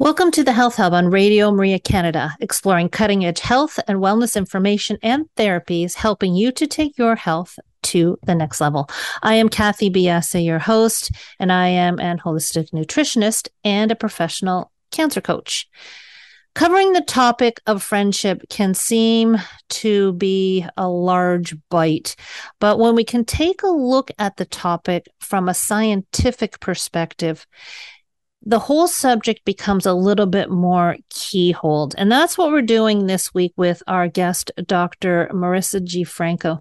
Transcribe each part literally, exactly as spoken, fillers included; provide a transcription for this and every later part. Welcome to the Health Hub on Radio Maria Canada, exploring cutting-edge health and wellness information and therapies, helping you to take your health to the next level. I am Kathy Biasi, your host, and I am an holistic nutritionist and a professional cancer coach. Covering the topic of friendship can seem to be a large bite, but when we can take a look at the topic from a scientific perspective, the whole subject becomes a little bit more keyholed. And that's what we're doing this week with our guest, Doctor Marissa G. Franco.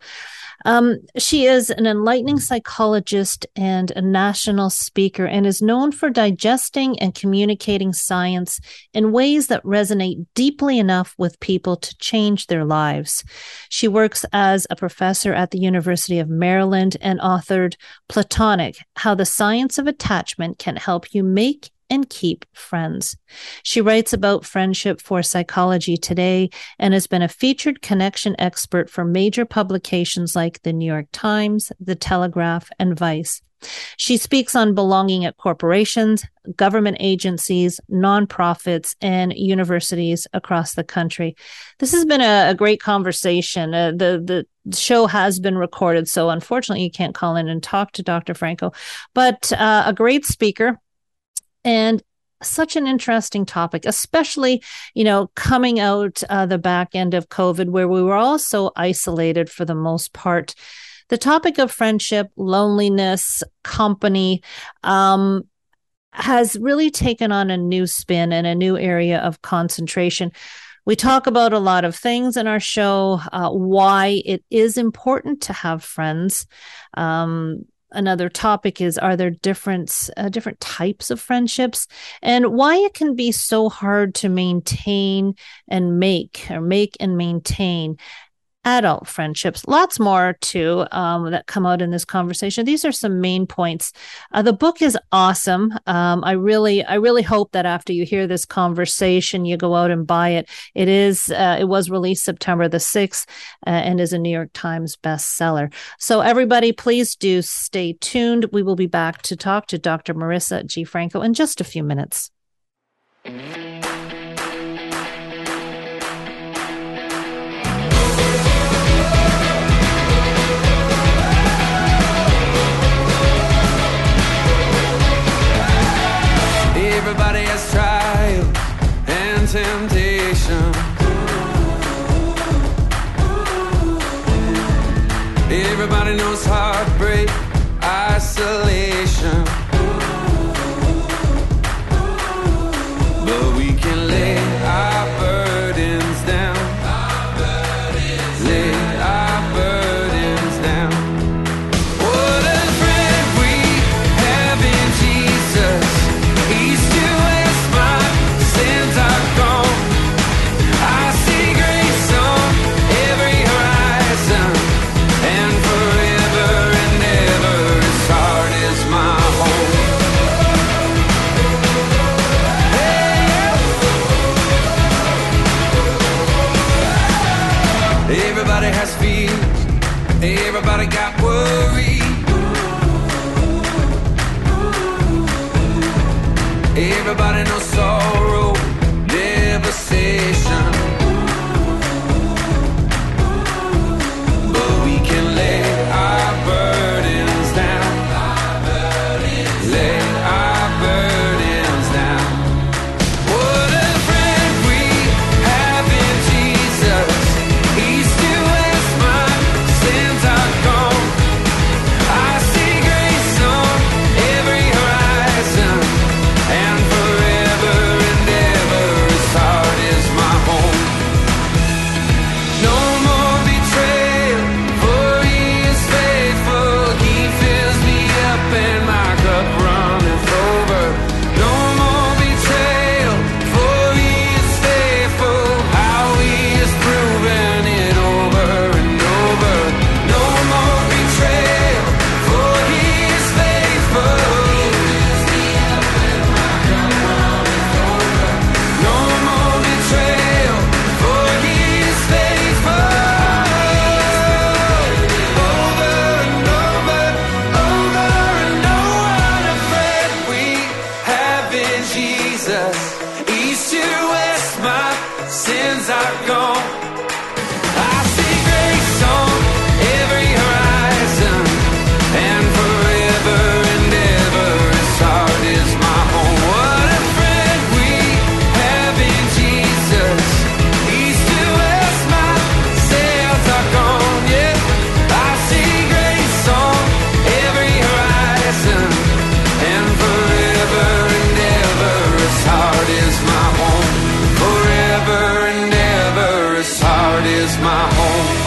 Um, she is an enlightening psychologist and a national speaker and is known for digesting and communicating science in ways that resonate deeply enough with people to change their lives. She works as a professor at the University of Maryland and authored Platonic, How the Science of Attachment Can Help You Make and Keep Friends. She writes about friendship for Psychology Today and has been a featured connection expert for major publications like the New York Times, The Telegraph, and Vice. She speaks on belonging at corporations, government agencies, nonprofits, and universities across the country. This has been a, a great conversation. Uh, the, the show has been recorded, so unfortunately you can't call in and talk to Doctor Franco, but uh, a great speaker. And such an interesting topic, especially, you know, coming out uh, the back end of COVID, where we were all so isolated for the most part. The topic of friendship, loneliness, company, um, has really taken on a new spin and a new area of concentration. We talk about a lot of things in our show, uh, why it is important to have friends. Um Another topic is, are there different, uh, different types of friendships, and why it can be so hard to maintain and make or make and maintain adult friendships. Lots more, too, um, that come out in this conversation. These are some main points. Uh, the book is awesome. Um, I really, I really hope that after you hear this conversation, you go out and buy it. It is, uh, it was released September the sixth uh, and is a New York Times bestseller. So everybody, please do stay tuned. We will be back to talk to Doctor Marissa G. Franco in just a few minutes. Everybody has trials and temptation. Everybody knows heartbreak, isolation. But we can lay our burdens down. Lay our burdens down. What a friend we have in Jesus. Everybody got worried. Everybody knows sorrow, devastation. But we can lay our burdens down. Lay our burdens down. What a friend we have in Jesus. He's still as my is my home.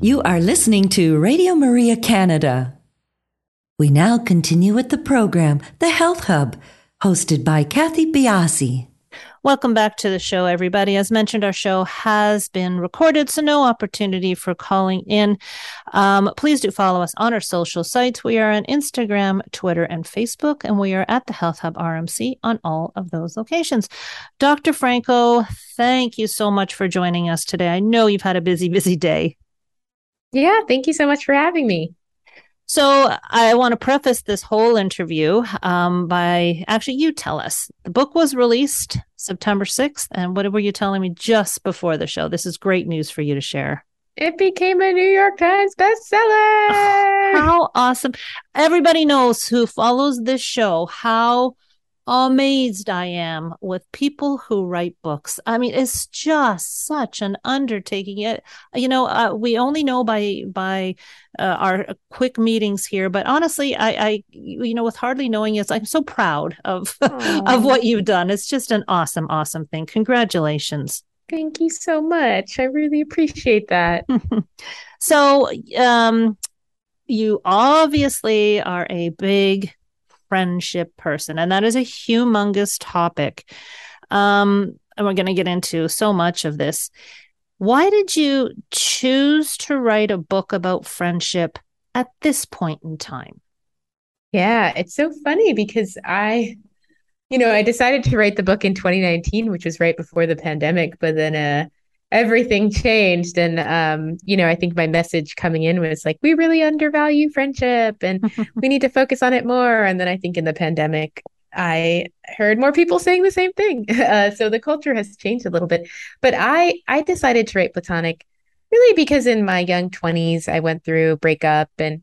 You are listening to Radio Maria Canada. We now continue with the program, The Health Hub, hosted by Kathy Biasi. Welcome back to the show, everybody. As mentioned, our show has been recorded, so no opportunity for calling in. Um, please do follow us on our social sites. We are on Instagram, Twitter, and Facebook, and we are at The Health Hub R M C on all of those locations. Doctor Franco, thank you so much for joining us today. I know you've had a busy, busy day. Yeah, thank you so much for having me. So I want to preface this whole interview um, by, actually, you tell us. The book was released September sixth, and what were you telling me just before the show? This is great news for you to share. It became a New York Times bestseller. Oh, how awesome. Everybody knows who follows this show how amazed I am with people who write books. I mean, it's just such an undertaking. It, you know, uh, we only know by by uh, our quick meetings here, but honestly, I, I, you know, with hardly knowing you, it's, I'm so proud of of what you've done. It's just an awesome, awesome thing. Congratulations. Thank you so much. I really appreciate that. So, um, you obviously are a big friendship person, and that is a humongous topic, um and we're going to get into so much of this. Why did you choose to write a book about friendship at this point in time? Yeah, it's so funny because I you know I decided to write the book in twenty nineteen, which was right before the pandemic, but then uh everything changed. And, um, you know, I think my message coming in was like, we really undervalue friendship and we need to focus on it more. And then I think in the pandemic, I heard more people saying the same thing. Uh, so the culture has changed a little bit. But I, I decided to write Platonic really because in my young twenties, I went through a breakup and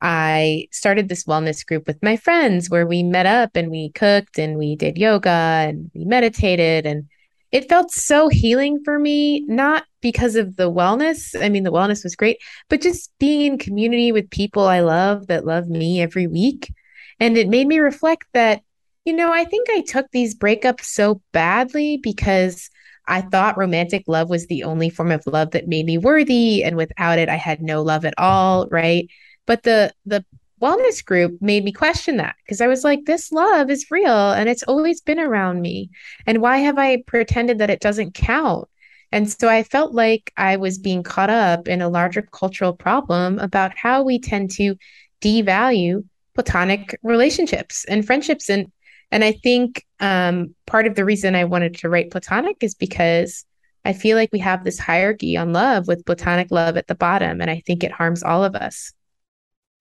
I started this wellness group with my friends where we met up and we cooked and we did yoga and we meditated, and it felt so healing for me, not because of the wellness. I mean, the wellness was great, but just being in community with people I love that love me every week. And it made me reflect that, you know, I think I took these breakups so badly because I thought romantic love was the only form of love that made me worthy. And without it, I had no love at all, right? But the the wellness group made me question that, because I was like, this love is real and it's always been around me. And why have I pretended that it doesn't count? And so I felt like I was being caught up in a larger cultural problem about how we tend to devalue platonic relationships and friendships. And, and I think um, part of the reason I wanted to write Platonic is because I feel like we have this hierarchy on love with platonic love at the bottom. And I think it harms all of us.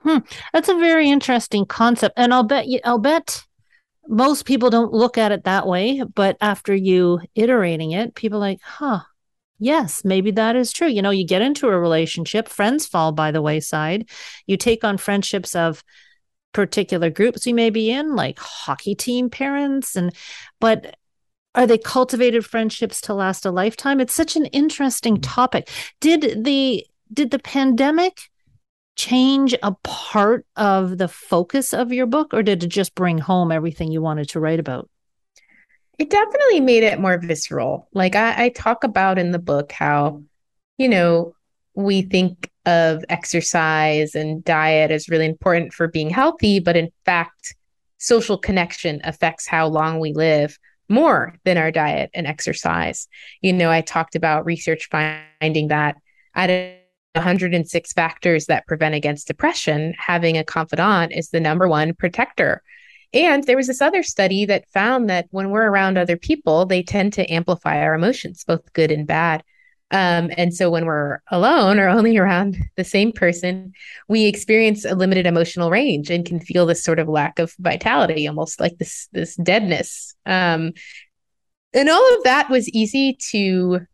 Hmm. That's a very interesting concept. And I'll bet you, I'll bet most people don't look at it that way. But after you iterating it, people are like, huh, yes, maybe that is true. You know, you get into a relationship, friends fall by the wayside. You take on friendships of particular groups you may be in, like hockey team parents. And but are they cultivated friendships to last a lifetime? It's such an interesting topic. Did the did the pandemic change a part of the focus of your book, or did it just bring home everything you wanted to write about? It definitely made it more visceral. Like I, I talk about in the book how, you know, we think of exercise and diet as really important for being healthy, but in fact, social connection affects how long we live more than our diet and exercise. You know, I talked about research finding that at a one hundred six factors that prevent against depression, having a confidant is the number one protector. And there was this other study that found that when we're around other people, they tend to amplify our emotions, both good and bad. Um, and so when we're alone or only around the same person, we experience a limited emotional range and can feel this sort of lack of vitality, almost like this, this deadness. Um, and all of that was easy to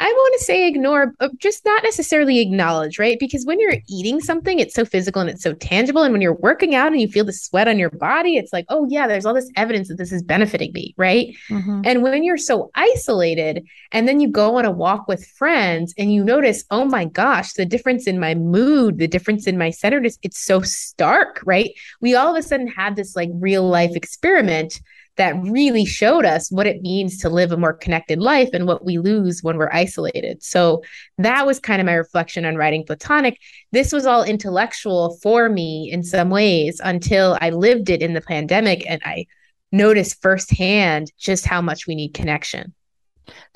I want to say ignore, just not necessarily acknowledge, right? Because when you're eating something, it's so physical and it's so tangible. And when you're working out and you feel the sweat on your body, it's like, oh yeah, there's all this evidence that this is benefiting me, right? Mm-hmm. And when you're so isolated and then you go on a walk with friends and you notice, oh my gosh, the difference in my mood, the difference in my centeredness, it's so stark, right? We all of a sudden had this like real life experiment that really showed us what it means to live a more connected life and what we lose when we're isolated. So that was kind of my reflection on writing Platonic. This was all intellectual for me in some ways until I lived it in the pandemic and I noticed firsthand just how much we need connection.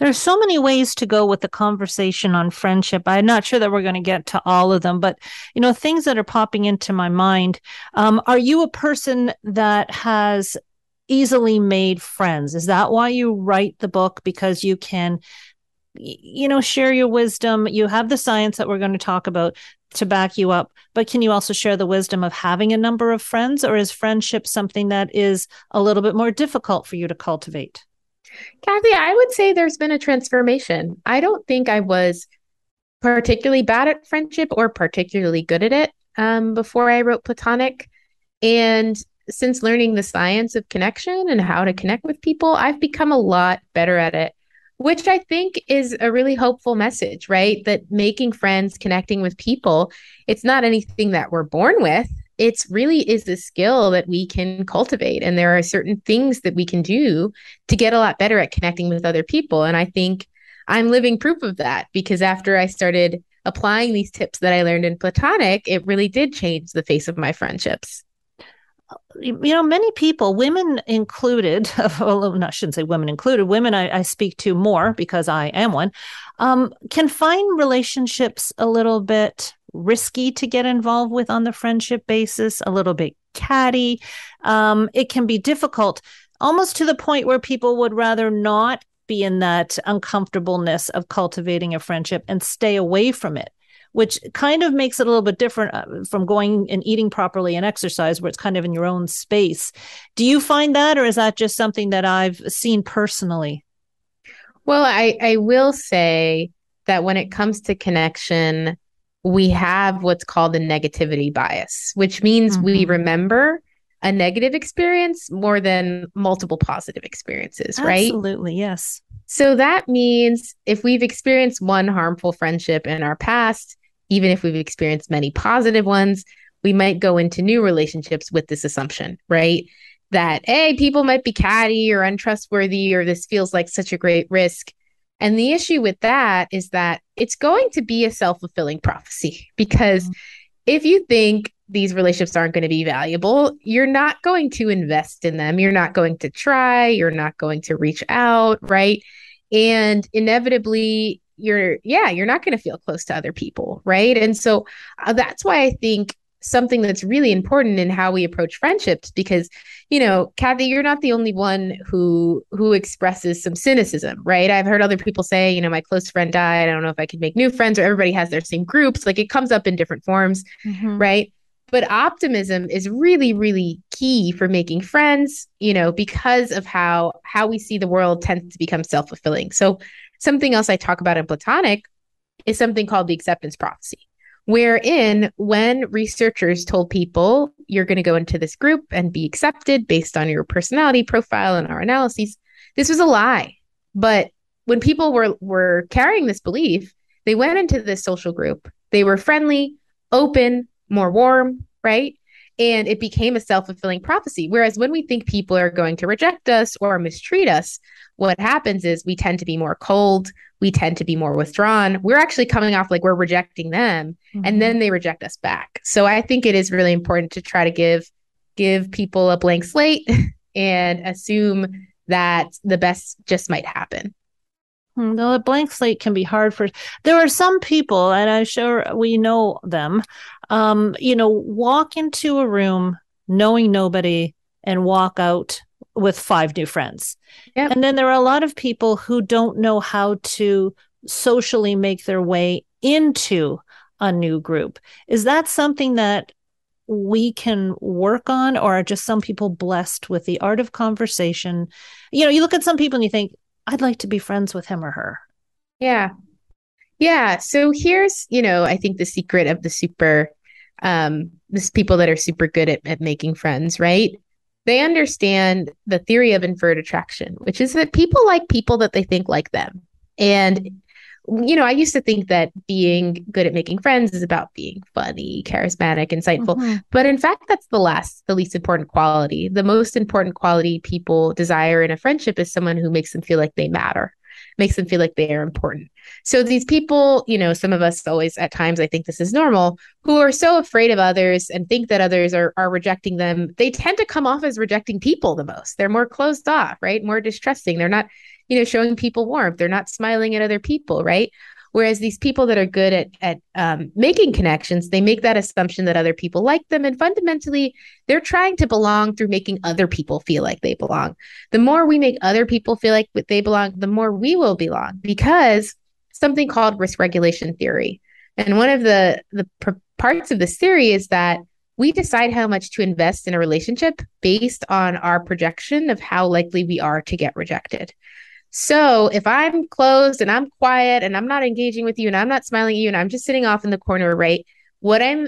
There are so many ways to go with the conversation on friendship. I'm not sure that we're going to get to all of them, but, you know, things that are popping into my mind. Um, are you a person that has easily made friends? Is that why you write the book? Because you can, you know, share your wisdom. You have the science that we're going to talk about to back you up, but can you also share the wisdom of having a number of friends, or is friendship something that is a little bit more difficult for you to cultivate? Kathy, I would say there's been a transformation. I don't think I was particularly bad at friendship or particularly good at it um, before I wrote Platonic. And since learning the science of connection and how to connect with people, I've become a lot better at it, which I think is a really hopeful message, right? That making friends, connecting with people, it's not anything that we're born with. It's really is a skill that we can cultivate. And there are certain things that we can do to get a lot better at connecting with other people. And I think I'm living proof of that, because after I started applying these tips that I learned in Platonic, it really did change the face of my friendships. You know, many people, women included, well, no, I shouldn't say women included, women I, I speak to more because I am one, um, can find relationships a little bit risky to get involved with on the friendship basis, a little bit catty. Um, it can be difficult, almost to the point where people would rather not be in that uncomfortableness of cultivating a friendship and stay away from it, which kind of makes it a little bit different from going and eating properly and exercise, where it's kind of in your own space. Do you find that, or is that just something that I've seen personally? Well, I, I will say that when it comes to connection, we have what's called the negativity bias, which means mm-hmm. we remember a negative experience more than multiple positive experiences, right? Absolutely, yes. So that means if we've experienced one harmful friendship in our past, even if we've experienced many positive ones, we might go into new relationships with this assumption, right? That, hey, people might be catty or untrustworthy, or this feels like such a great risk. And the issue with that is that it's going to be a self-fulfilling prophecy, because if you think these relationships aren't going to be valuable, you're not going to invest in them. You're not going to try. You're not going to reach out, right? And inevitably, you're, yeah, you're not going to feel close to other people, right? And so uh, that's why I think something that's really important in how we approach friendships, because, you know, Kathy, you're not the only one who who expresses some cynicism, right? I've heard other people say, you know, my close friend died, I don't know if I could make new friends, or everybody has their same groups. Like, it comes up in different forms, mm-hmm. right? But optimism is really, really key for making friends, you know, because of how how we see the world tends to become self-fulfilling. So something else I talk about in Platonic is something called the acceptance prophecy, wherein when researchers told people, you're going to go into this group and be accepted based on your personality profile and our analyses, this was a lie. But when people were, were carrying this belief, they went into this social group. They were friendly, open, more warm, right? And it became a self-fulfilling prophecy. Whereas when we think people are going to reject us or mistreat us, what happens is we tend to be more cold. We tend to be more withdrawn. We're actually coming off like we're rejecting them, mm-hmm. and then they reject us back. So I think it is really important to try to give, give people a blank slate and assume that the best just might happen. Though a blank slate can be hard for, there are some people, and I'm sure we know them, um, you know, walk into a room knowing nobody and walk out with five new friends. Yep. And then there are a lot of people who don't know how to socially make their way into a new group. Is that something that we can work on, or are just some people blessed with the art of conversation? You know, you look at some people and you think, I'd like to be friends with him or her. Yeah. Yeah. So here's, you know, I think the secret of the super, um, this people that are super good at, at making friends, right? They understand the theory of inferred attraction, which is that people like people that they think like them. And, you know, I used to think that being good at making friends is about being funny, charismatic, insightful. Mm-hmm. But in fact, that's the last, the least important quality. The most important quality people desire in a friendship is someone who makes them feel like they matter, makes them feel like they are important. So these people, you know, some of us always at times, I think this is normal, who are so afraid of others and think that others are are rejecting them, they tend to come off as rejecting people the most. They're more closed off, right? More distrusting. They're not, you know, showing people warmth. They're not smiling at other people, right? Whereas these people that are good at at um, making connections, they make that assumption that other people like them. And fundamentally, they're trying to belong through making other people feel like they belong. The more we make other people feel like they belong, the more we will belong, because something called risk regulation theory. And one of the, the pr- parts of this theory is that we decide how much to invest in a relationship based on our projection of how likely we are to get rejected. So if I'm closed and I'm quiet and I'm not engaging with you and I'm not smiling at you and I'm just sitting off in the corner, right? What I'm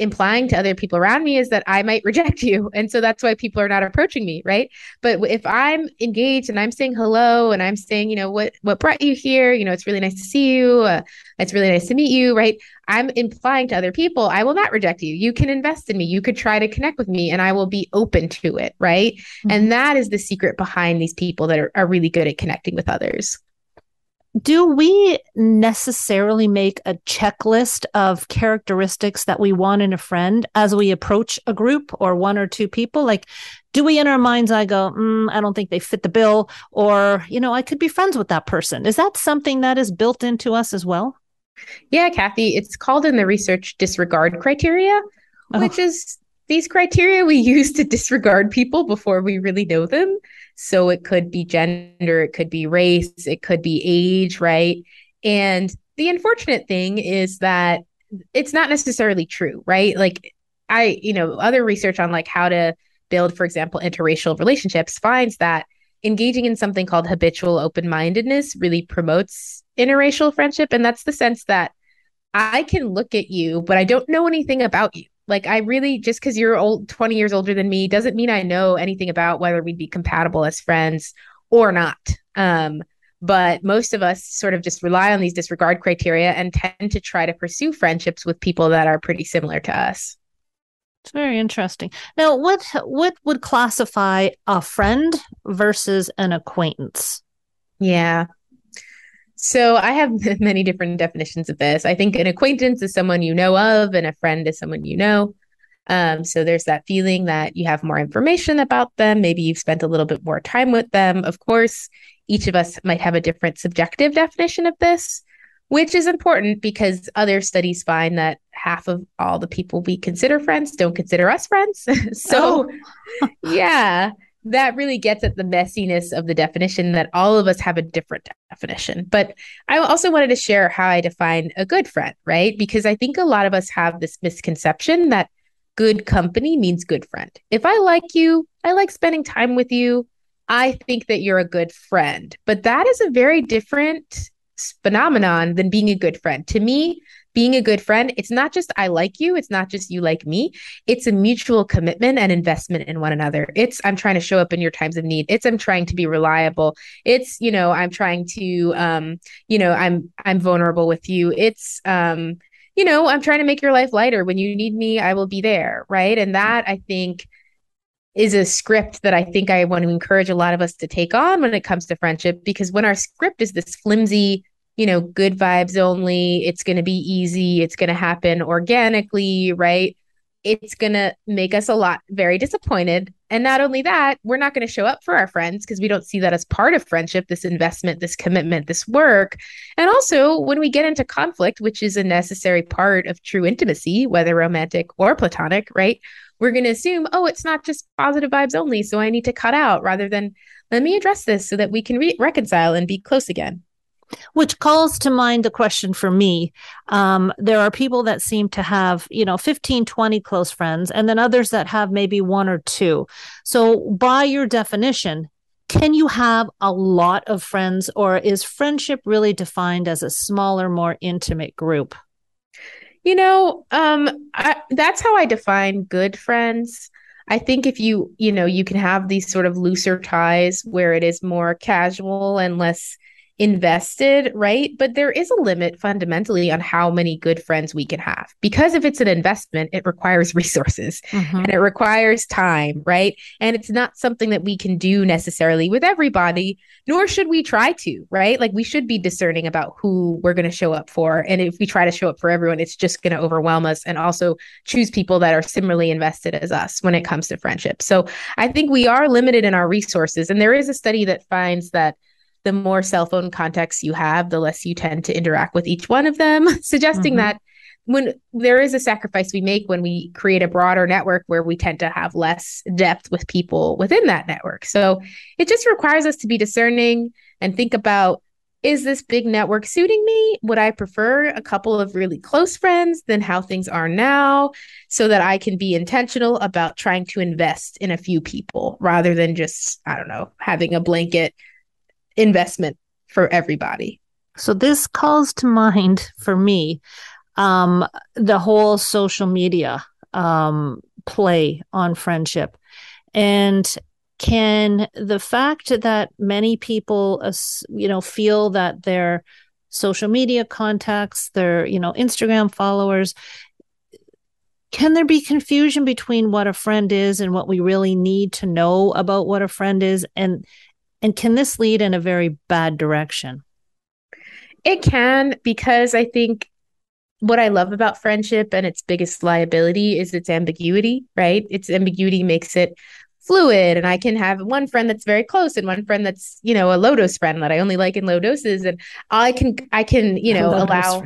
implying to other people around me is that I might reject you. And so that's why people are not approaching me, right? But if I'm engaged and I'm saying hello and I'm saying, you know, what, what brought you here? You know, it's really nice to see you. Uh, it's really nice to meet you, right? I'm implying to other people, I will not reject you. You can invest in me. You could try to connect with me and I will be open to it, right? Mm-hmm. And that is the secret behind these people that are, are really good at connecting with others. Do we necessarily make a checklist of characteristics that we want in a friend as we approach a group or one or two people? Like, do we in our mind's eye go, mm, I don't think they fit the bill, or, you know, I could be friends with that person? Is that something that is built into us as well? Yeah, Kathy, it's called in the research disregard criteria, oh. which is these criteria we use to disregard people before we really know them. So it could be gender, it could be race, it could be age, right? And the unfortunate thing is that it's not necessarily true, right? Like I, you know, other research on like how to build, for example, interracial relationships finds that engaging in something called habitual open-mindedness really promotes interracial friendship. And that's the sense that I can look at you, but I don't know anything about you. Like I really, just because you're old, twenty years older than me, doesn't mean I know anything about whether we'd be compatible as friends or not. Um, but most of us sort of just rely on these disregard criteria and tend to try to pursue friendships with people that are pretty similar to us. It's very interesting. Now, what what would classify a friend versus an acquaintance? Yeah. So I have many different definitions of this. I think an acquaintance is someone you know of and a friend is someone you know. Um, so there's that feeling that you have more information about them. Maybe you've spent a little bit more time with them. Of course, each of us might have a different subjective definition of this, which is important because other studies find that half of all the people we consider friends don't consider us friends. So, oh. yeah. That really gets at the messiness of the definition, that all of us have a different definition. But I also wanted to share how I define a good friend, right? Because I think a lot of us have this misconception that good company means good friend. If I like you, I like spending time with you, I think that you're a good friend. But that is a very different phenomenon than being a good friend. To me, being a good friend, it's not just I like you, it's not just you like me, it's a mutual commitment and investment in one another. It's I'm trying to show up in your times of need. It's I'm trying to be reliable. It's, you know, I'm trying to, um, you know, I'm I'm vulnerable with you. It's, um, you know, I'm trying to make your life lighter. When you need me, I will be there, right? And that, I think, is a script that I think I want to encourage a lot of us to take on when it comes to friendship, because when our script is this flimsy, you know, good vibes only, it's going to be easy, it's going to happen organically, right? It's going to make us a lot very disappointed. And not only that, we're not going to show up for our friends because we don't see that as part of friendship, this investment, this commitment, this work. And also when we get into conflict, which is a necessary part of true intimacy, whether romantic or platonic, right? We're going to assume, oh, it's not just positive vibes only, so I need to cut out, rather than let me address this so that we can re- reconcile and be close again. Which calls to mind the question for me. Um, there are people that seem to have, you know, fifteen, twenty close friends, and then others that have maybe one or two. So by your definition, Can you have a lot of friends, or is friendship really defined as a smaller, more intimate group? You know, um, I, that's how I define good friends. I think if you, you know, you can have these sort of looser ties where it is more casual and less invested, right? But there is a limit fundamentally on how many good friends we can have, because if it's an investment, it requires resources mm-hmm. and it requires time, right? And it's not something that we can do necessarily with everybody, nor should we try to, right? Like, we should be discerning about who we're going to show up for. And if we try to show up for everyone, it's just going to overwhelm us, and also choose people that are similarly invested as us when it comes to friendship. So I think we are limited in our resources. And there is a study that finds that the more cell phone contacts you have, the less you tend to interact with each one of them, suggesting mm-hmm. that when there is a sacrifice we make when we create a broader network where we tend to have less depth with people within that network. So it just requires us to be discerning and think about, is this big network suiting me? Would I prefer a couple of really close friends than how things are now, so that I can be intentional about trying to invest in a few people rather than just, I don't know, having a blanket investment for everybody. So this calls to mind for me um, the whole social media um, play on friendship. And can the fact that many people, uh, you know, feel that their social media contacts, their, you know, Instagram followers, can there be confusion between what a friend is and what we really need to know about what a friend is? And And can this lead in a very bad direction? It can, because I think what I love about friendship and its biggest liability is its ambiguity, right? Its ambiguity makes it fluid, and I can have one friend that's very close and one friend that's, you know, a low dose friend that I only like in low doses. And I can, I can, you know, allow.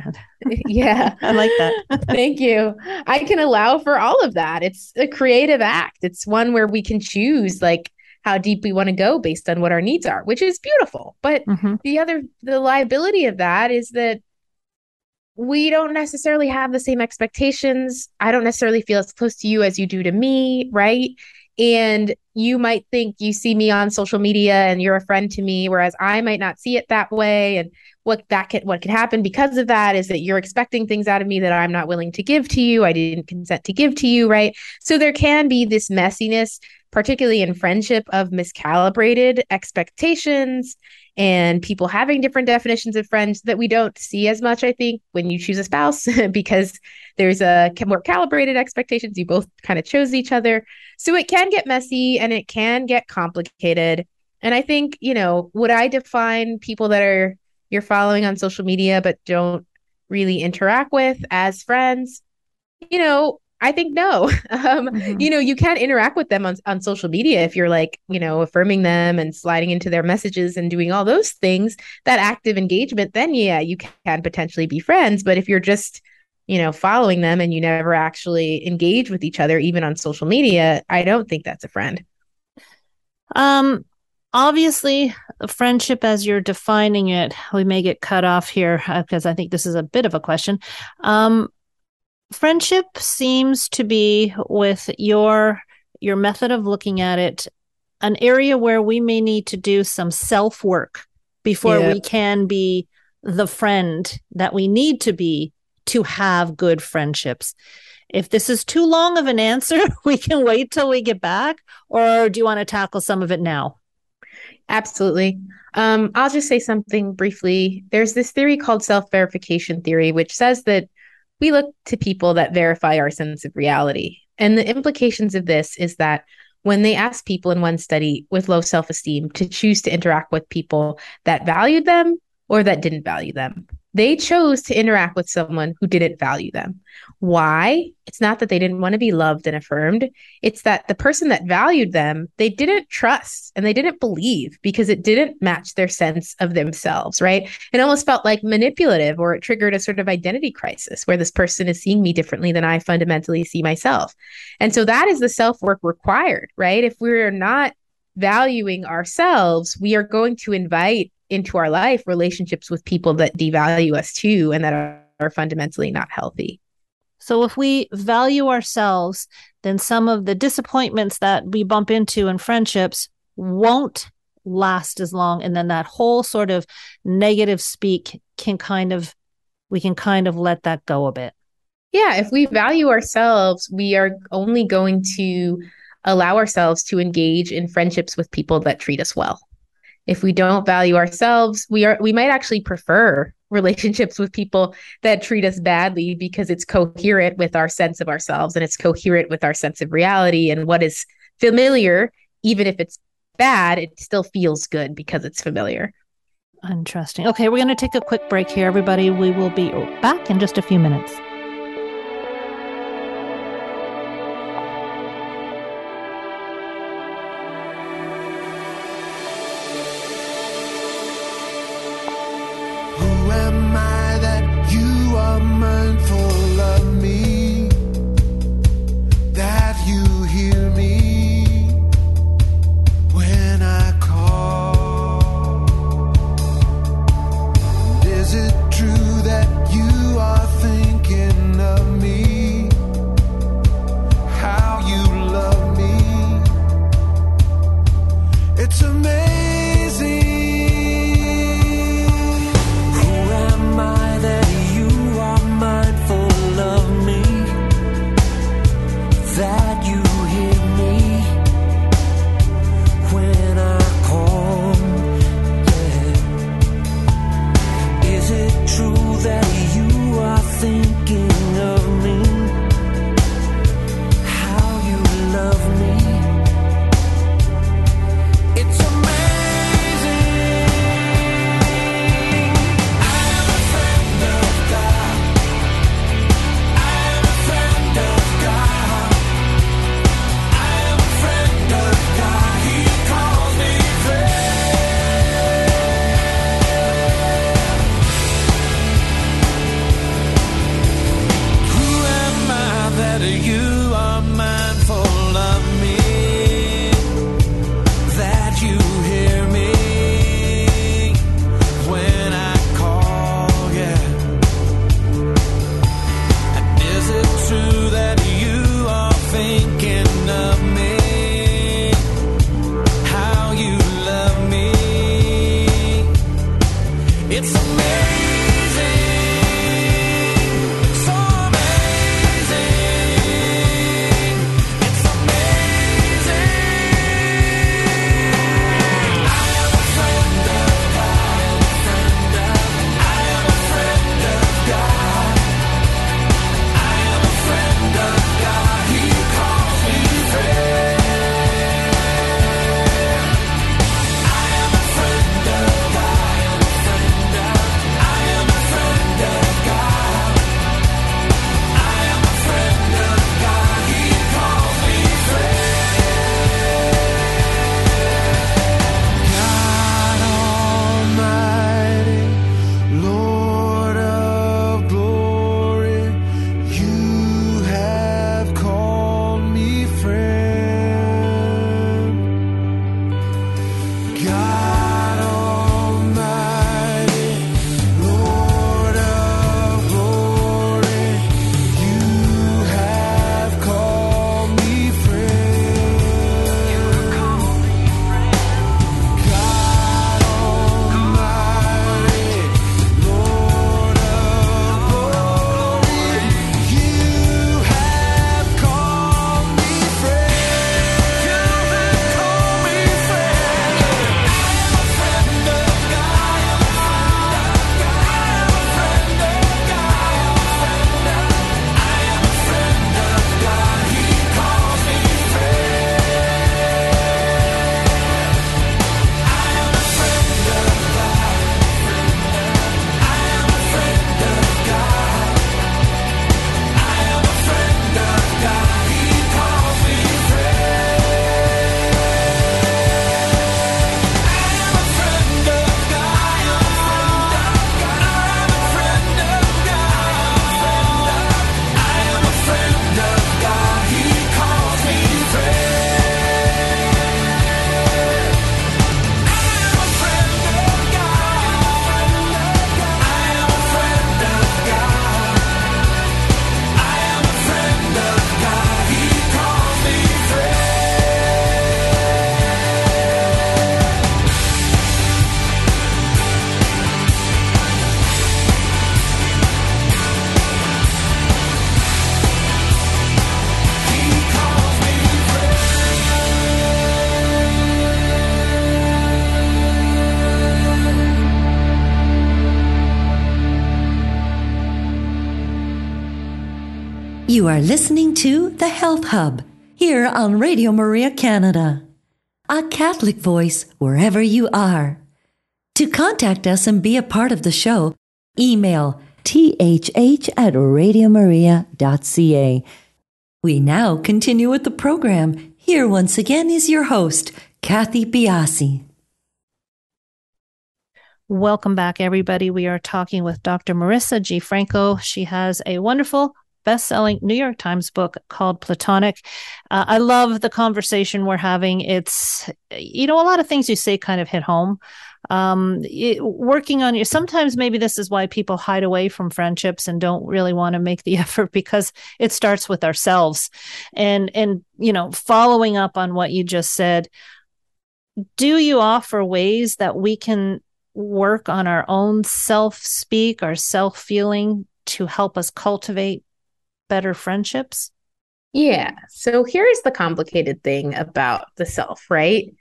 Yeah. I like that. Thank you. I can allow for all of that. It's a creative act. It's one where we can choose, like, how deep we want to go based on what our needs are, which is beautiful. But mm-hmm. the other, the liability of that is that we don't necessarily have the same expectations. I don't necessarily feel as close to you as you do to me, right? And you might think you see me on social media and you're a friend to me, whereas I might not see it that way. And what that can, what can happen because of that is that you're expecting things out of me that I'm not willing to give to you. I didn't consent to give to you, right? So there can be this messiness, particularly in friendship, of miscalibrated expectations and people having different definitions of friends that we don't see as much, I think, when you choose a spouse, because there's a more calibrated expectations. You both kind of chose each other. So it can get messy and it can get complicated. And I think, you know, would I define people that are you're following on social media but don't really interact with as friends? You know, I think no. Um, mm-hmm. You know, you can't interact with them on, on social media if you're, like, you know, affirming them and sliding into their messages and doing all those things, that active engagement, then yeah, you can potentially be friends. But if you're just, you know, following them and you never actually engage with each other, even on social media, I don't think that's a friend. Um, obviously, friendship as you're defining it, we may get cut off here because I think this is a bit of a question. Um, Friendship seems to be, with your your method of looking at it, an area where we may need to do some self-work before yeah. we can be the friend that we need to be to have good friendships. If this is too long of an answer, we can wait till we get back, or do you want to tackle some of it now? Absolutely. Um, I'll just say something briefly. There's this theory called self-verification theory, which says that we look to people that verify our sense of reality. And the implications of this is that when they asked people in one study with low self-esteem to choose to interact with people that valued them or that didn't value them, they chose to interact with someone who didn't value them. Why? It's not that they didn't want to be loved and affirmed. It's that the person that valued them, they didn't trust and they didn't believe because it didn't match their sense of themselves, right? It almost felt like manipulative, or it triggered a sort of identity crisis where this person is seeing me differently than I fundamentally see myself. And so that is the self-work required, right? If we're not valuing ourselves, we are going to invite into our life relationships with people that devalue us too, and that are, are fundamentally not healthy. So if we value ourselves, then some of the disappointments that we bump into in friendships won't last as long. And then that whole sort of negative speak can kind of, we can kind of let that go a bit. Yeah. If we value ourselves, we are only going to allow ourselves to engage in friendships with people that treat us well. If we don't value ourselves, we are, we might actually prefer relationships with people that treat us badly, because it's coherent with our sense of ourselves, and it's coherent with our sense of reality, and what is familiar, even if it's bad, it still feels good because it's familiar. Interesting. Okay, we're going to take a quick break here, everybody. We will be back in just a few minutes. You are listening to The Health Hub here on Radio Maria Canada, a Catholic voice wherever you are. To contact us and be a part of the show, email t h h at radio maria dot c a. We now continue with the program. Here once again is your host, Kathy Biasi. Welcome back, everybody. We are talking with Doctor Marissa G. Franco. She has a wonderful best-selling New York Times book called Platonic. Uh, I love the conversation we're having. It's, you know, a lot of things you say kind of hit home. Um, it, working on your, sometimes maybe this is why people hide away from friendships and don't really want to make the effort, because it starts with ourselves. And, and, you know, following up on what you just said, do you offer ways that we can work on our own self-speak, our self-feeling to help us cultivate better friendships? Yeah. So here's the complicated thing about the self, right?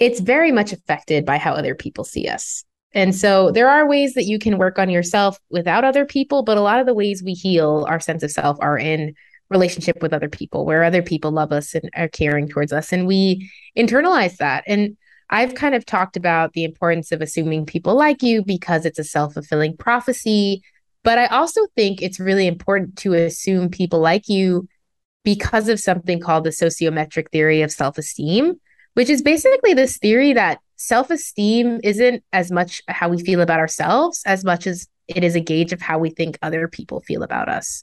It's very much affected by how other people see us. And so there are ways that you can work on yourself without other people, but a lot of the ways we heal our sense of self are in relationship with other people, where other people love us and are caring towards us. And we internalize that. And I've kind of talked about the importance of assuming people like you because it's a self-fulfilling prophecy. But I also think it's really important to assume people like you because of something called the sociometric theory of self-esteem, which is basically this theory that self-esteem isn't as much how we feel about ourselves as much as it is a gauge of how we think other people feel about us.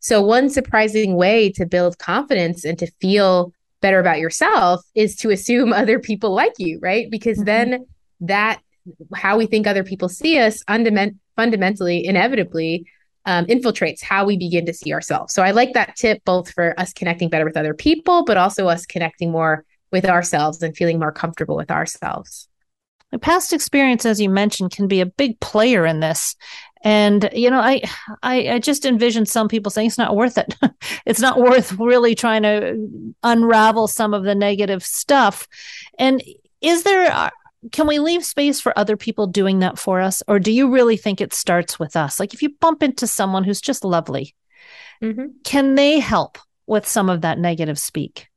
So one surprising way to build confidence and to feel better about yourself is to assume other people like you, right? Because mm-hmm. then that how we think other people see us undiment- fundamentally, inevitably um, infiltrates how we begin to see ourselves. So I like that tip, both for us connecting better with other people, but also us connecting more with ourselves and feeling more comfortable with ourselves. My past experience, as you mentioned, can be a big player in this. And, you know, I, I, I just envision some people saying it's not worth it. It's not worth really trying to unravel some of the negative stuff. And is there, can we leave space for other people doing that for us? Or do you really think it starts with us? Like if you bump into someone who's just lovely, mm-hmm. can they help with some of that negative speak?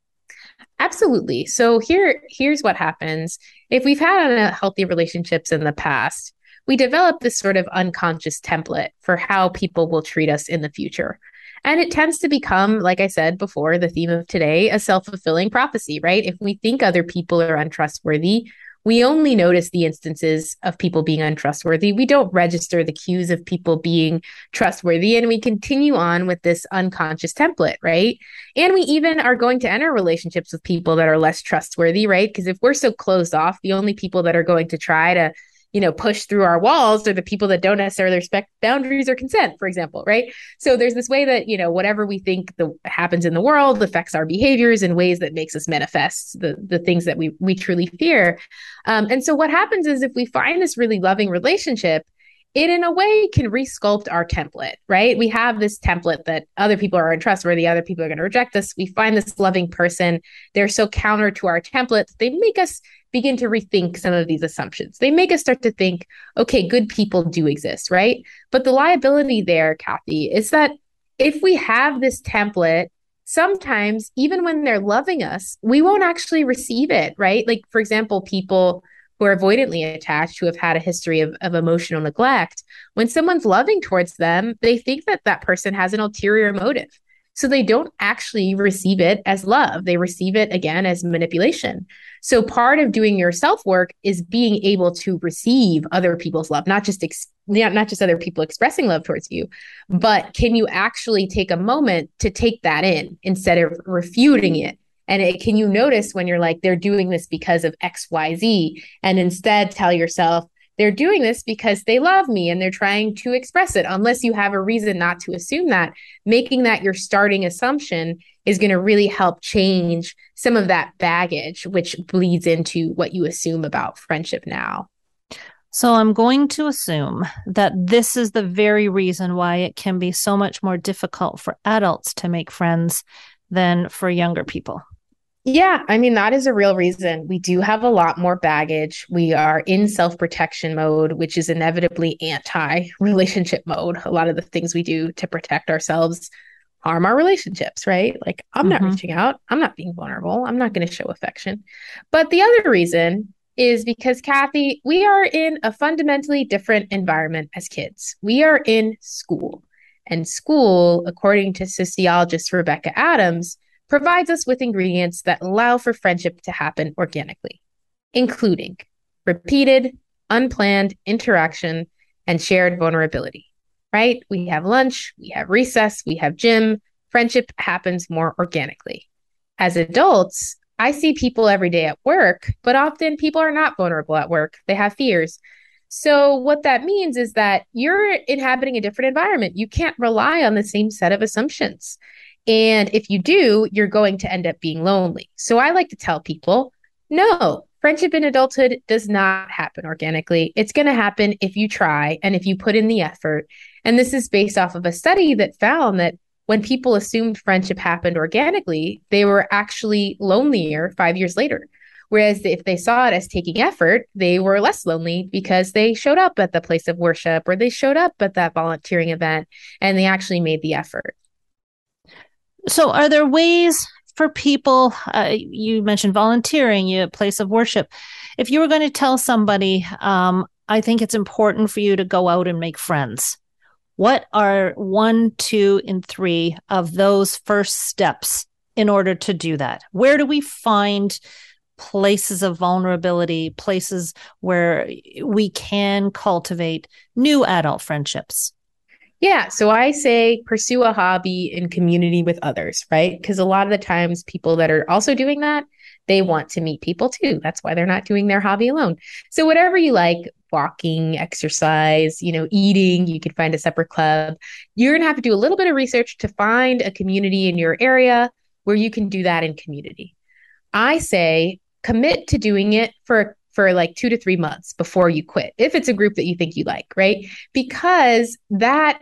Absolutely. So here, here's what happens. If we've had unhealthy relationships in the past, we develop this sort of unconscious template for how people will treat us in the future. And it tends to become, like I said before, the theme of today, a self-fulfilling prophecy, right? If we think other people are untrustworthy, we only notice the instances of people being untrustworthy. We don't register the cues of people being trustworthy, and we continue on with this unconscious template, right? And we even are going to enter relationships with people that are less trustworthy, right? Because if we're so closed off, the only people that are going to try to, you know, push through our walls are the people that don't necessarily respect boundaries or consent, for example, right? So there's this way that, you know, whatever we think the, happens in the world affects our behaviors in ways that makes us manifest the, the things that we, we truly fear. Um, and so what happens is if we find this really loving relationship, it in a way can resculpt our template, right? We have this template that other people are untrustworthy, other people are going to reject us. We find this loving person. They're so counter to our template. They make us begin to rethink some of these assumptions. They make us start to think, okay, good people do exist, right? But the liability there, Kathy, is that if we have this template, sometimes even when they're loving us, we won't actually receive it, right? Like, for example, people who are avoidantly attached, who have had a history of, of emotional neglect, when someone's loving towards them, they think that that person has an ulterior motive. So they don't actually receive it as love. They receive it, again, as manipulation. So part of doing your self-work is being able to receive other people's love, not just ex- not just other people expressing love towards you, but can you actually take a moment to take that in instead of refuting it? And it, can you notice when you're like, they're doing this because of X, Y, Z, and instead tell yourself, they're doing this because they love me and they're trying to express it, unless you have a reason not to assume that. Making that your starting assumption is going to really help change some of that baggage, which bleeds into what you assume about friendship now. So I'm going to assume that this is the very reason why it can be so much more difficult for adults to make friends than for younger people. Yeah, I mean, that is a real reason. We do have a lot more baggage. We are in self-protection mode, which is inevitably anti-relationship mode. A lot of the things we do to protect ourselves harm our relationships, right? Like, I'm mm-hmm. not reaching out. I'm not being vulnerable. I'm not going to show affection. But the other reason is because, Kathy, we are in a fundamentally different environment as kids. We are in school. And school, according to sociologist Rebecca Adams, provides us with ingredients that allow for friendship to happen organically, including repeated, unplanned interaction and shared vulnerability, right? We have lunch, we have recess, we have gym. Friendship happens more organically. As adults, I see people every day at work, but often people are not vulnerable at work. They have fears. So what that means is that you're inhabiting a different environment. You can't rely on the same set of assumptions. And if you do, you're going to end up being lonely. So I like to tell people, no, friendship in adulthood does not happen organically. It's going to happen if you try and if you put in the effort. And this is based off of a study that found that when people assumed friendship happened organically, they were actually lonelier five years later. Whereas if they saw it as taking effort, they were less lonely because they showed up at the place of worship or they showed up at that volunteering event and they actually made the effort. So are there ways for people, uh, you mentioned volunteering, you had a place of worship. If you were going to tell somebody, um, I think it's important for you to go out and make friends, what are one, two, and three of those first steps in order to do that? Where do we find places of vulnerability, places where we can cultivate new adult friendships? Yeah. So I say pursue a hobby in community with others, right? Because a lot of the times people that are also doing that, they want to meet people too. That's why they're not doing their hobby alone. So whatever you like, walking, exercise, you know, eating, you could find a supper club. You're going to have to do a little bit of research to find a community in your area where you can do that in community. I say commit to doing it for for like two to three months before you quit, if it's a group that you think you like, right? Because that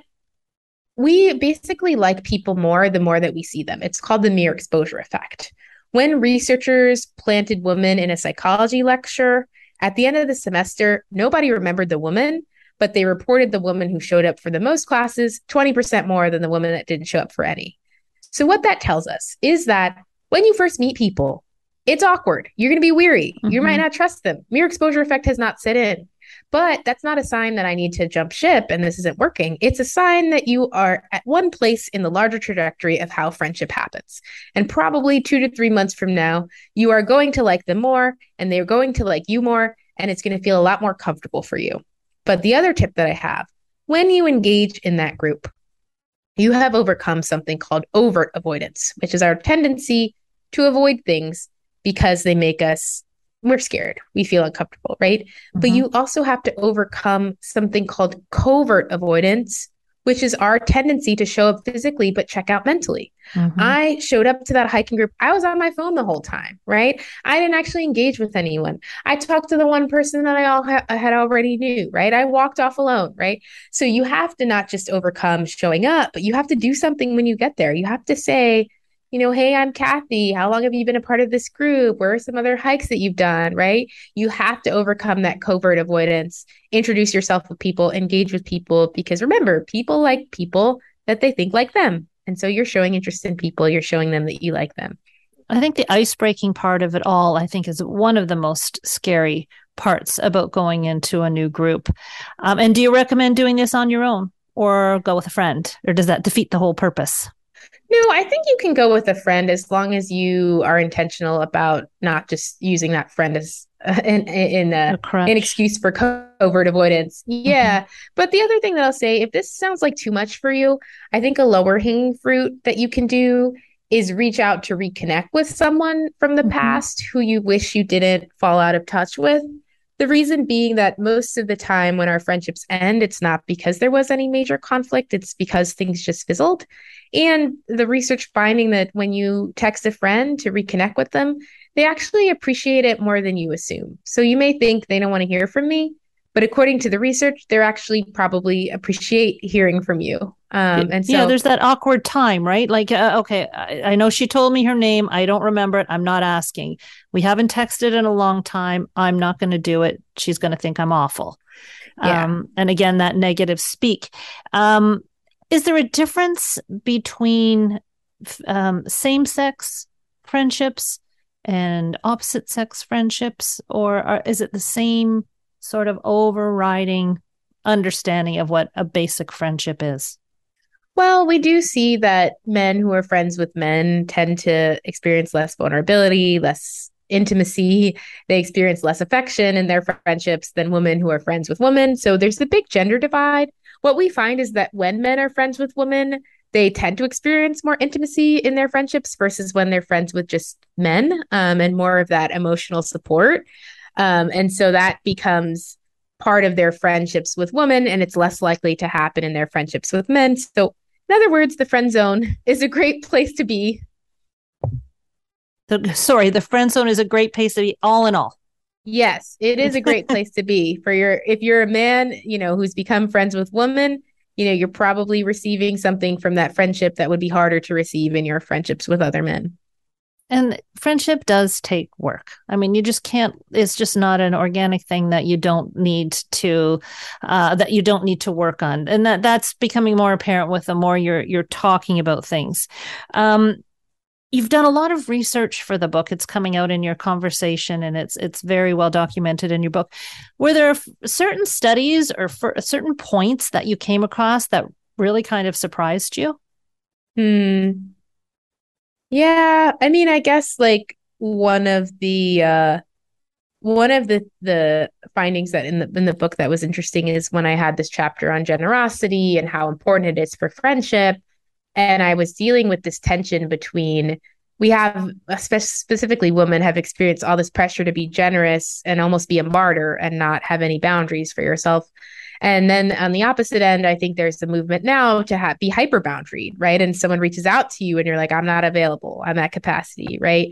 we basically like people more the more that we see them. It's called the mere exposure effect. When researchers planted women in a psychology lecture, at the end of the semester, nobody remembered the woman, but they reported the woman who showed up for the most classes twenty percent more than the woman that didn't show up for any. So what that tells us is that when you first meet people, it's awkward. You're going to be weary. Mm-hmm. You might not trust them. Mere exposure effect has not set in. But that's not a sign that I need to jump ship and this isn't working. It's a sign that you are at one place in the larger trajectory of how friendship happens. And probably two to three months from now, you are going to like them more and they're going to like you more. And it's going to feel a lot more comfortable for you. But the other tip that I have, when you engage in that group, you have overcome something called overt avoidance, which is our tendency to avoid things because they make us, we're scared, we feel uncomfortable, right? Mm-hmm. But you also have to overcome something called covert avoidance, which is our tendency to show up physically, but check out mentally. Mm-hmm. I showed up to that hiking group. I was on my phone the whole time, right? I didn't actually engage with anyone. I talked to the one person that I all ha- had already knew, right? I walked off alone, right? So you have to not just overcome showing up, but you have to do something when you get there. You have to say, you know, hey, I'm Kathy. How long have you been a part of this group? Where are some other hikes that you've done, right? You have to overcome that covert avoidance, introduce yourself with people, engage with people, because remember, people like people that they think like them. And so you're showing interest in people, you're showing them that you like them. I think the ice-breaking part of it all, I think, is one of the most scary parts about going into a new group. Um, and do you recommend doing this on your own or go with a friend? Or does that defeat the whole purpose? No, I think you can go with a friend as long as you are intentional about not just using that friend as uh, in, in uh, a an excuse for covert avoidance. Yeah. Mm-hmm. But the other thing that I'll say, if this sounds like too much for you, I think a lower hanging fruit that you can do is reach out to reconnect with someone from the mm-hmm. past who you wish you didn't fall out of touch with. The reason being that most of the time when our friendships end, it's not because there was any major conflict. It's because things just fizzled. And the research finding that when you text a friend to reconnect with them, they actually appreciate it more than you assume. So you may think they don't want to hear from me, but according to the research, they're actually probably appreciate hearing from you. Um, and so yeah, there's that awkward time, right? Like, uh, okay, I, I know she told me her name. I don't remember it. I'm not asking. We haven't texted in a long time. I'm not going to do it. She's going to think I'm awful. Yeah. Um, and again, that negative speak. Um, Is there a difference between um, same-sex friendships and opposite-sex friendships, or are, is it the same sort of overriding understanding of what a basic friendship is? Well, we do see that men who are friends with men tend to experience less vulnerability, less intimacy. They experience less affection in their friendships than women who are friends with women. So there's the big gender divide. What we find is that when men are friends with women, they tend to experience more intimacy in their friendships versus when they're friends with just men, um, and more of that emotional support. Um, and so that becomes part of their friendships with women, and it's less likely to happen in their friendships with men. So in other words, the friend zone is a great place to be. The, sorry, the friend zone is a great place to be all in all. Yes, it is a great place to be for your, if you're a man, you know, who's become friends with women, you know, you're probably receiving something from that friendship that would be harder to receive in your friendships with other men. And friendship does take work. I mean, you just can't, it's just not an organic thing that you don't need to, uh, that you don't need to work on. And that that's becoming more apparent with the more you're, you're talking about things. Um, You've done a lot of research for the book. It's coming out in your conversation, and it's it's very well documented in your book. Were there f- certain studies or f- certain points that you came across that really kind of surprised you? Hmm. Yeah, I mean, I guess like one of the uh, one of the the findings that in the in the book that was interesting is when I had this chapter on generosity and how important it is for friendship. And I was dealing with this tension between, we have, specifically women have experienced all this pressure to be generous and almost be a martyr and not have any boundaries for yourself. And then on the opposite end, I think there's the movement now to ha- be hyper-boundaried, right? And someone reaches out to you and you're like, I'm not available, I'm at capacity, right?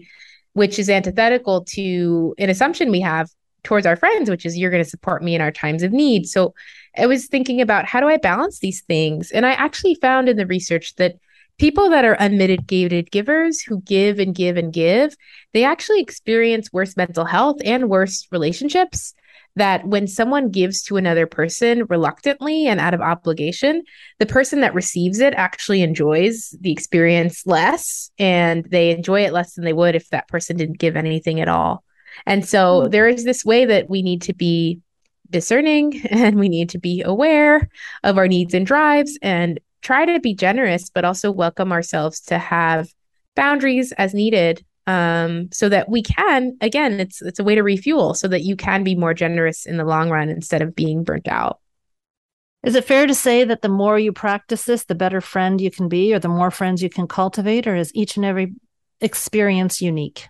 Which is antithetical to an assumption we have towards our friends, which is you're going to support me in our times of need. So I was thinking about how do I balance these things? And I actually found in the research that people that are unmitigated givers who give and give and give, they actually experience worse mental health and worse relationships. That when someone gives to another person reluctantly and out of obligation, the person that receives it actually enjoys the experience less, and they enjoy it less than they would if that person didn't give anything at all. And so there is this way that we need to be discerning, and we need to be aware of our needs and drives and try to be generous, but also welcome ourselves to have boundaries as needed, um, so that we can, again, it's it's a way to refuel so that you can be more generous in the long run instead of being burnt out. Is it fair to say that the more you practice this, the better friend you can be, or the more friends you can cultivate, or is each and every experience unique?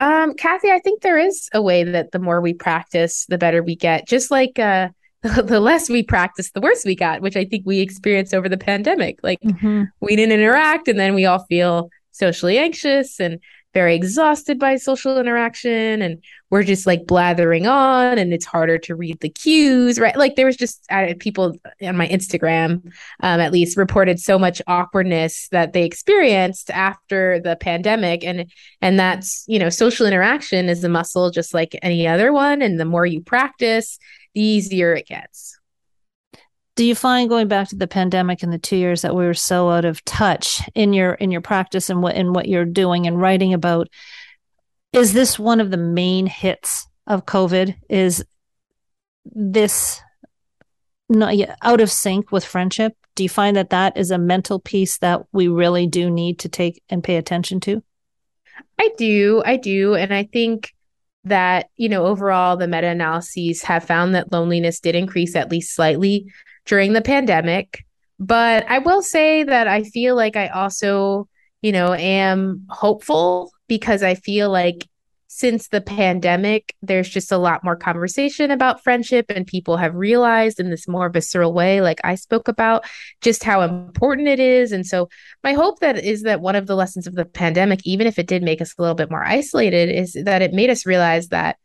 Um, Kathy, I think there is a way that the more we practice, the better we get, just like uh, the less we practice, the worse we got, which I think we experienced over the pandemic. Like mm-hmm. we didn't interact, and then we all feel socially anxious and very exhausted by social interaction. And we're just like blathering on, and it's harder to read the cues, right? Like there was just uh, people on my Instagram, um, at least, reported so much awkwardness that they experienced after the pandemic. And, and that's, you know, social interaction is a muscle just like any other one. And the more you practice, the easier it gets. Do you find, going back to the pandemic and the two years that we were so out of touch in your in your practice and what and what you're doing and writing about, is this one of the main hits of COVID? Is this not yet out of sync with friendship? Do you find that that is a mental piece that we really do need to take and pay attention to? I do, I do, and I think that, you know, overall the meta-analyses have found that loneliness did increase at least slightly during the pandemic. But I will say that I feel like I also, you know, am hopeful, because I feel like since the pandemic, there's just a lot more conversation about friendship, and people have realized in this more visceral way, like I spoke about, just how important it is. And so my hope that is that one of the lessons of the pandemic, even if it did make us a little bit more isolated, is that it made us realize that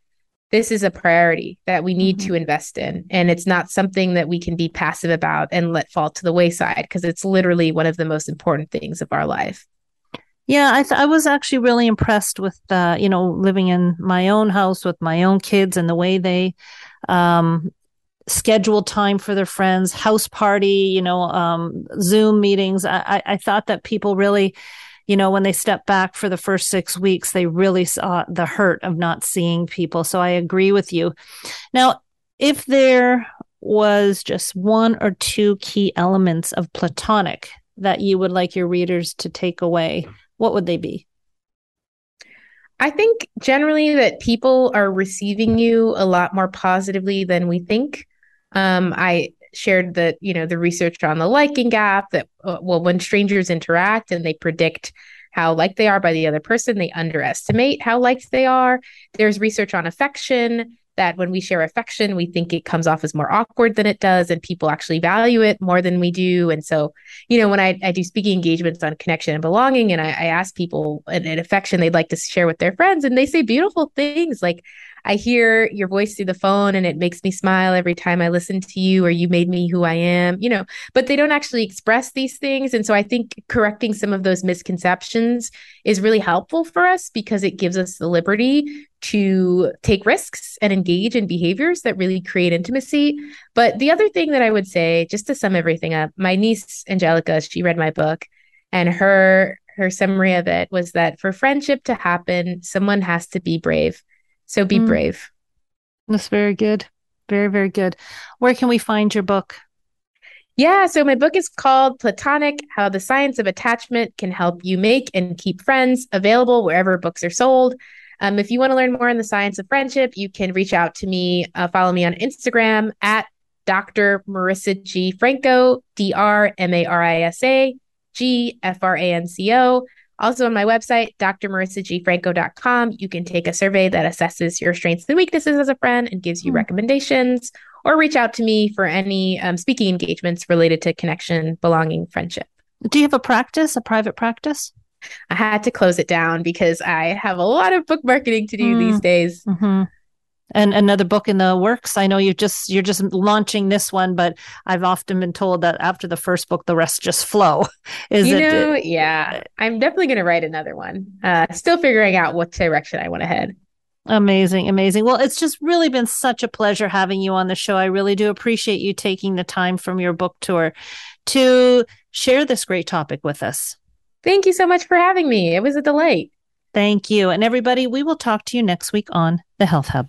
this is a priority that we need to invest in. And it's not something that we can be passive about and let fall to the wayside, because it's literally one of the most important things of our life. Yeah, I, th- I was actually really impressed with, uh, you know, living in my own house with my own kids and the way they um, scheduled time for their friends, house party, you know, um, Zoom meetings. I, I thought that people really, you know, when they stepped back for the first six weeks, they really saw the hurt of not seeing people. So I agree with you. Now, if there was just one or two key elements of Platonic that you would like your readers to take away, what would they be? I think generally that people are receiving you a lot more positively than we think. Um, I shared that, you know, the research on the liking gap that, uh, well, when strangers interact and they predict how liked they are by the other person, they underestimate how liked they are. There's research on affection, that when we share affection, we think it comes off as more awkward than it does, and people actually value it more than we do. And so, you know, when I, I do speaking engagements on connection and belonging, and I, I ask people an, an affection they'd like to share with their friends, and they say beautiful things like, I hear your voice through the phone and it makes me smile every time I listen to you, or you made me who I am, you know, but they don't actually express these things. And so I think correcting some of those misconceptions is really helpful for us, because it gives us the liberty to take risks and engage in behaviors that really create intimacy. But the other thing that I would say, just to sum everything up, my niece, Angelica, she read my book, and her, her summary of it was that for friendship to happen, someone has to be brave. So be brave. Mm. That's very good. Very, very good. Where can we find your book? Yeah, so my book is called Platonic, How the Science of Attachment Can Help You Make and Keep Friends, available wherever books are sold. Um, if you want to learn more on the science of friendship, you can reach out to me, uh, follow me on Instagram at Doctor Marissa G. Franco, D R M A R I S A G F R A N C O. Also on my website, d r marissa g franco dot com, you can take a survey that assesses your strengths and weaknesses as a friend and gives you mm. recommendations, or reach out to me for any um, speaking engagements related to connection, belonging, friendship. Do you have a practice, a private practice? I had to close it down because I have a lot of book marketing to do mm. these days. Mm-hmm. And another book in the works. I know you just you're just launching this one, but I've often been told that after the first book, the rest just flow. Is you it? Know, yeah, I'm definitely going to write another one. Uh, still figuring out what direction I want to head. Amazing, amazing. Well, it's just really been such a pleasure having you on the show. I really do appreciate you taking the time from your book tour to share this great topic with us. Thank you so much for having me. It was a delight. Thank you. And everybody, we will talk to you next week on The Health Hub.